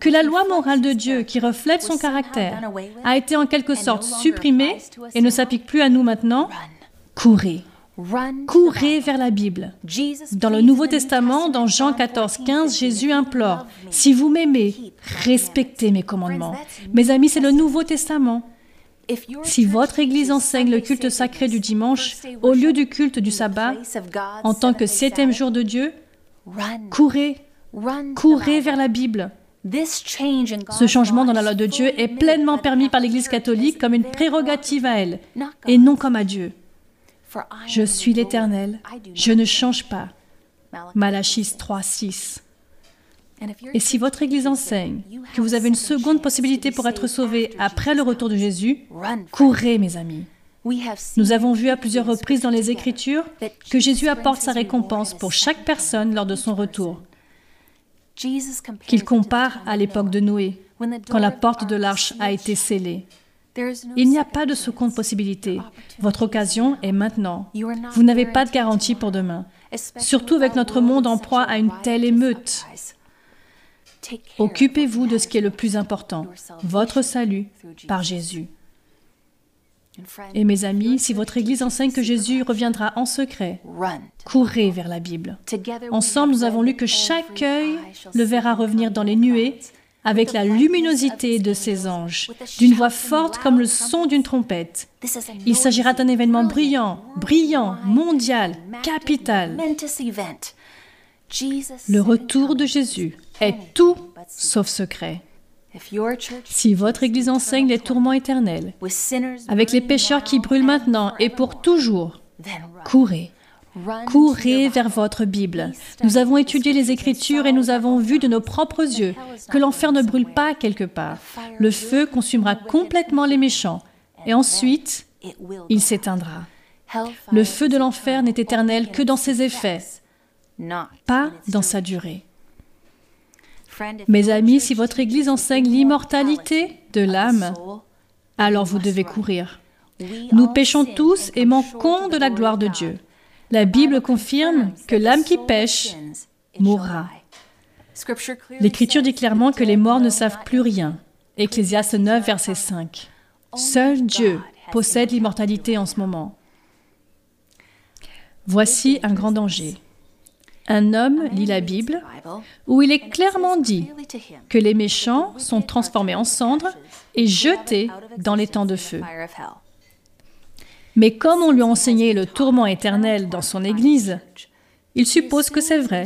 que la loi morale de Dieu qui reflète son caractère a été en quelque sorte supprimée et ne s'applique plus à nous maintenant, courez. Courez vers la Bible. Dans le Nouveau Testament, dans Jean quatorze, quinze, Jésus implore « Si vous m'aimez, respectez mes commandements. » Mes amis, c'est le Nouveau Testament. Si votre Église enseigne le culte sacré du dimanche au lieu du culte du sabbat, en tant que septième jour de Dieu, courez, courez vers la Bible. Ce changement dans la loi de Dieu est pleinement permis par l'Église catholique comme une prérogative à elle, et non comme à Dieu. Je suis l'Éternel, je ne change pas. Malachie trois, six. Et si votre Église enseigne que vous avez une seconde possibilité pour être sauvé après le retour de Jésus, courez, mes amis. Nous avons vu à plusieurs reprises dans les Écritures que Jésus apporte sa récompense pour chaque personne lors de son retour, qu'il compare à l'époque de Noé, quand la porte de l'arche a été scellée. Il n'y a pas de seconde possibilité. Votre occasion est maintenant. Vous n'avez pas de garantie pour demain, surtout avec notre monde en proie à une telle émeute. Occupez-vous de ce qui est le plus important, votre salut par Jésus. Et mes amis, si votre Église enseigne que Jésus reviendra en secret, courez vers la Bible. Ensemble, nous avons lu que chaque œil le verra revenir dans les nuées avec la luminosité de ses anges, d'une voix forte comme le son d'une trompette. Il s'agira d'un événement brillant, brillant, mondial, capital. Le retour de Jésus est tout sauf secret. Si votre Église enseigne les tourments éternels, avec les pécheurs qui brûlent maintenant et pour toujours, courez. Courez vers votre Bible. Nous avons étudié les Écritures et nous avons vu de nos propres yeux que l'enfer ne brûle pas quelque part. Le feu consumera complètement les méchants et ensuite, il s'éteindra. Le feu de l'enfer n'est éternel que dans ses effets, pas dans sa durée. Mes amis, si votre Église enseigne l'immortalité de l'âme, alors vous devez courir. Nous péchons tous et manquons de la gloire de Dieu. La Bible confirme que l'âme qui pèche mourra. L'Écriture dit clairement que les morts ne savent plus rien. Ecclésiastes neuf, verset cinq. Seul Dieu possède l'immortalité en ce moment. Voici un grand danger. Un homme lit la Bible où il est clairement dit que les méchants sont transformés en cendres et jetés dans les temps de feu. Mais comme on lui a enseigné le tourment éternel dans son Église, il suppose que c'est vrai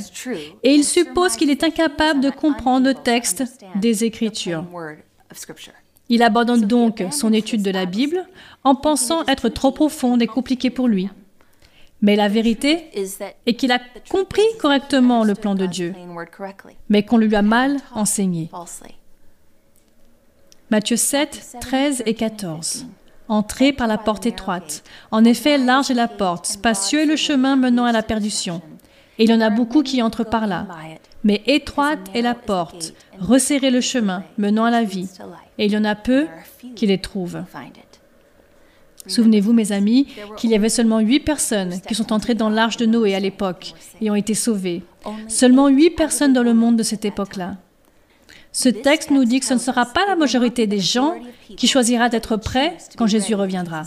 et il suppose qu'il est incapable de comprendre le texte des Écritures. Il abandonne donc son étude de la Bible en pensant être trop profonde et compliquée pour lui. Mais la vérité est qu'il a compris correctement le plan de Dieu, mais qu'on lui a mal enseigné. Matthieu sept, treize et quatorze. Entrez par la porte étroite. En effet, large est la porte, spacieux est le chemin menant à la perdition. Et il y en a beaucoup qui entrent par là. Mais étroite est la porte, resserré le chemin menant à la vie. Et il y en a peu qui les trouvent. Souvenez-vous, mes amis, qu'il y avait seulement huit personnes qui sont entrées dans l'arche de Noé à l'époque et ont été sauvées. Seulement huit personnes dans le monde de cette époque-là. Ce texte nous dit que ce ne sera pas la majorité des gens qui choisira d'être prêts quand Jésus reviendra.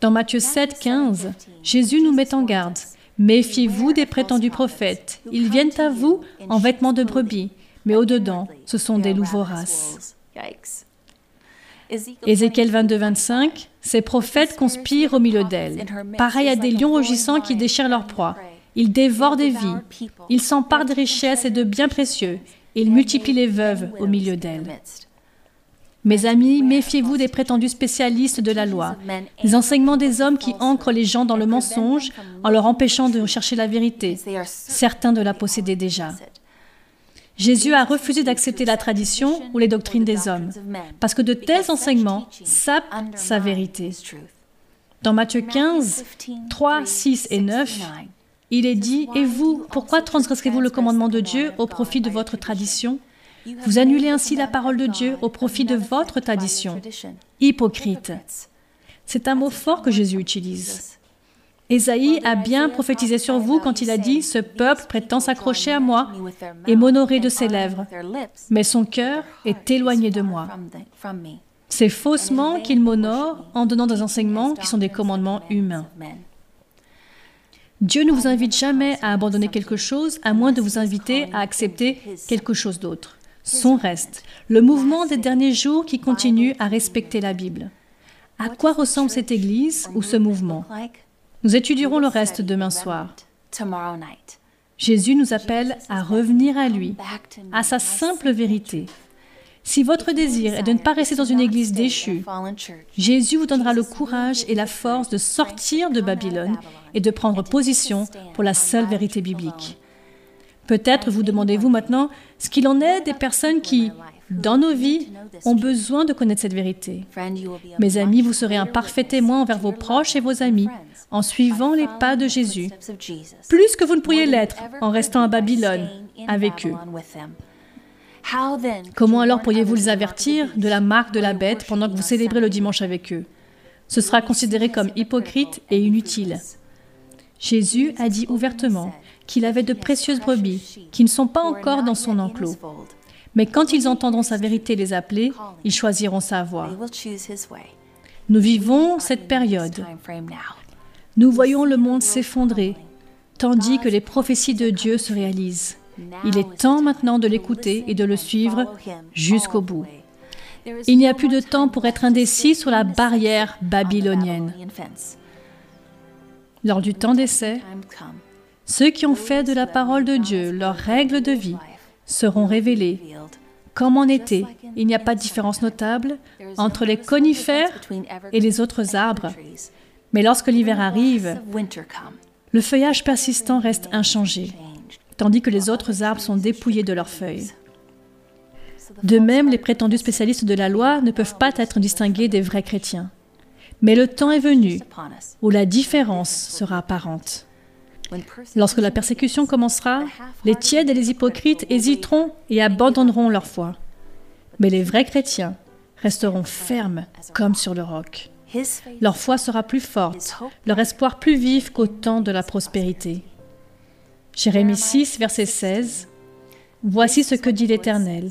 Dans Matthieu sept, quinze, Jésus nous met en garde. « Méfiez-vous des prétendus prophètes. Ils viennent à vous en vêtements de brebis, mais au-dedans, ce sont des loups voraces. » Ézéchiel vingt-deux, vingt-cinq, ces prophètes conspirent au milieu d'elles, pareil à des lions rugissants qui déchirent leur proie. Ils dévorent des vies, ils s'emparent des richesses et de biens précieux, et ils multiplient les veuves au milieu d'elles. Mes amis, méfiez-vous des prétendus spécialistes de la loi, des enseignements des hommes qui ancrent les gens dans le mensonge en leur empêchant de chercher la vérité. Certains de la possédaient déjà. Jésus a refusé d'accepter la tradition ou les doctrines des hommes, parce que de tels enseignements sapent sa vérité. Dans Matthieu quinze, trois, six et neuf, il est dit, « Et vous, pourquoi transgressez-vous le commandement de Dieu au profit de votre tradition ? Vous annulez ainsi la parole de Dieu au profit de votre tradition. » Hypocrite. C'est un mot fort que Jésus utilise. Esaïe a bien prophétisé sur vous quand il a dit, « Ce peuple prétend s'accrocher à moi et m'honorer de ses lèvres, mais son cœur est éloigné de moi. » C'est faussement qu'il m'honore en donnant des enseignements qui sont des commandements humains. Dieu ne vous invite jamais à abandonner quelque chose, à moins de vous inviter à accepter quelque chose d'autre. Son reste, le mouvement des derniers jours qui continue à respecter la Bible. À quoi ressemble cette Église ou ce mouvement? Nous étudierons le reste demain soir. Jésus nous appelle à revenir à lui, à sa simple vérité. Si votre désir est de ne pas rester dans une église déchue, Jésus vous donnera le courage et la force de sortir de Babylone et de prendre position pour la seule vérité biblique. Peut-être vous demandez-vous maintenant ce qu'il en est des personnes qui, dans nos vies, ont besoin de connaître cette vérité. Mes amis, vous serez un parfait témoin envers vos proches et vos amis en suivant les pas de Jésus, plus que vous ne pourriez l'être en restant à Babylone avec eux. Comment alors pourriez-vous les avertir de la marque de la bête pendant que vous célébrez le dimanche avec eux? Ce sera considéré comme hypocrite et inutile. Jésus a dit ouvertement qu'il avait de précieuses brebis qui ne sont pas encore dans son enclos. Mais quand ils entendront sa vérité les appeler, ils choisiront sa voie. Nous vivons cette période. Nous voyons le monde s'effondrer, tandis que les prophéties de Dieu se réalisent. Il est temps maintenant de l'écouter et de le suivre jusqu'au bout. Il n'y a plus de temps pour être indécis sur la barrière babylonienne. Lors du temps d'essai, ceux qui ont fait de la parole de Dieu leurs règles de vie seront révélés. Comme en été, il n'y a pas de différence notable entre les conifères et les autres arbres. Mais lorsque l'hiver arrive, le feuillage persistant reste inchangé, tandis que les autres arbres sont dépouillés de leurs feuilles. De même, les prétendus spécialistes de la loi ne peuvent pas être distingués des vrais chrétiens. Mais le temps est venu où la différence sera apparente. Lorsque la persécution commencera, les tièdes et les hypocrites hésiteront et abandonneront leur foi. Mais les vrais chrétiens resteront fermes comme sur le roc. Leur foi sera plus forte, leur espoir plus vif qu'au temps de la prospérité. Jérémie six, verset seize. « Voici ce que dit l'Éternel.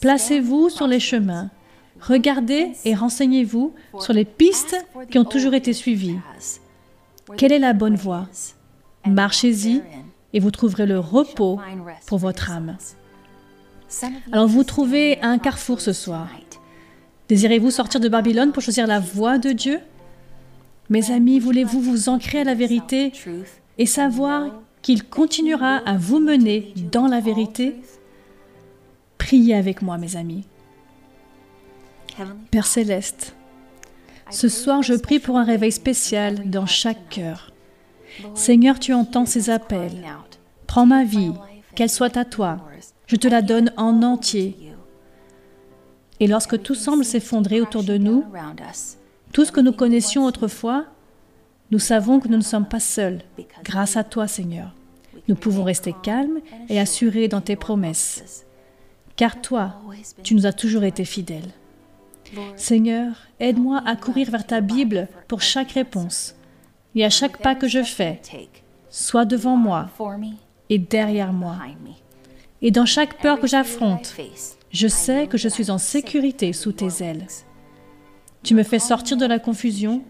Placez-vous sur les chemins, regardez et renseignez-vous sur les pistes qui ont toujours été suivies. Quelle est la bonne voie? Marchez-y et vous trouverez le repos pour votre âme. » Alors vous trouvez un carrefour ce soir. Désirez-vous sortir de Babylone pour choisir la voie de Dieu? Mes amis, voulez-vous vous ancrer à la vérité et savoir qu'il continuera à vous mener dans la vérité? Priez avec moi, mes amis. Père Céleste, ce soir, je prie pour un réveil spécial dans chaque cœur. Seigneur, tu entends ces appels. Prends ma vie, qu'elle soit à toi. Je te la donne en entier. Et lorsque tout semble s'effondrer autour de nous, tout ce que nous connaissions autrefois, nous savons que nous ne sommes pas seuls. Grâce à toi, Seigneur, nous pouvons rester calmes et assurés dans tes promesses. Car toi, tu nous as toujours été fidèles. Seigneur, aide-moi à courir vers ta Bible pour chaque réponse. Et à chaque pas que je fais, sois devant moi et derrière moi. Et dans chaque peur que j'affronte, je sais que je suis en sécurité sous tes ailes. Tu me fais sortir de la confusion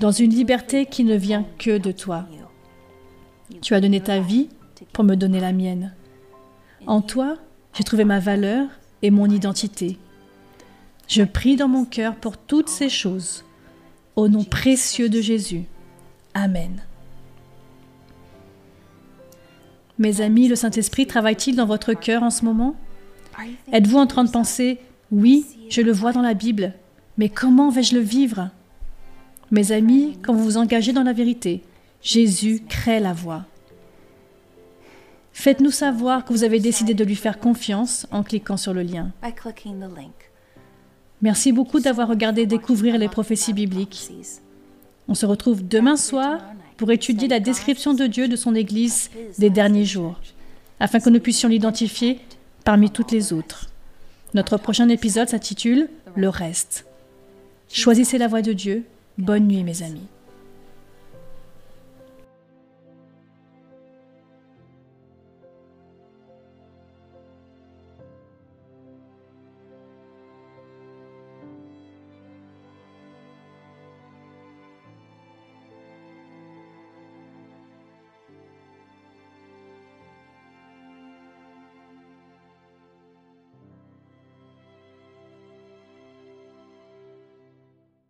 dans une liberté qui ne vient que de toi. Tu as donné ta vie pour me donner la mienne. En toi, j'ai trouvé ma valeur et mon identité. Je prie dans mon cœur pour toutes ces choses, au nom précieux de Jésus. Amen. Mes amis, le Saint-Esprit travaille-t-il dans votre cœur en ce moment? Êtes-vous en train de penser Oui, je le vois dans la Bible, mais comment vais-je le vivre? Mes amis, quand vous vous engagez dans la vérité, Jésus crée la voie. Faites-nous savoir que vous avez décidé de lui faire confiance en cliquant sur le lien. Merci beaucoup d'avoir regardé Découvrir les prophéties bibliques. On se retrouve demain soir pour étudier la description de Dieu de son Église des derniers jours, afin que nous puissions l'identifier parmi toutes les autres. Notre prochain épisode s'intitule « Le reste ». Choisissez la voie de Dieu. Bonne nuit, mes amis.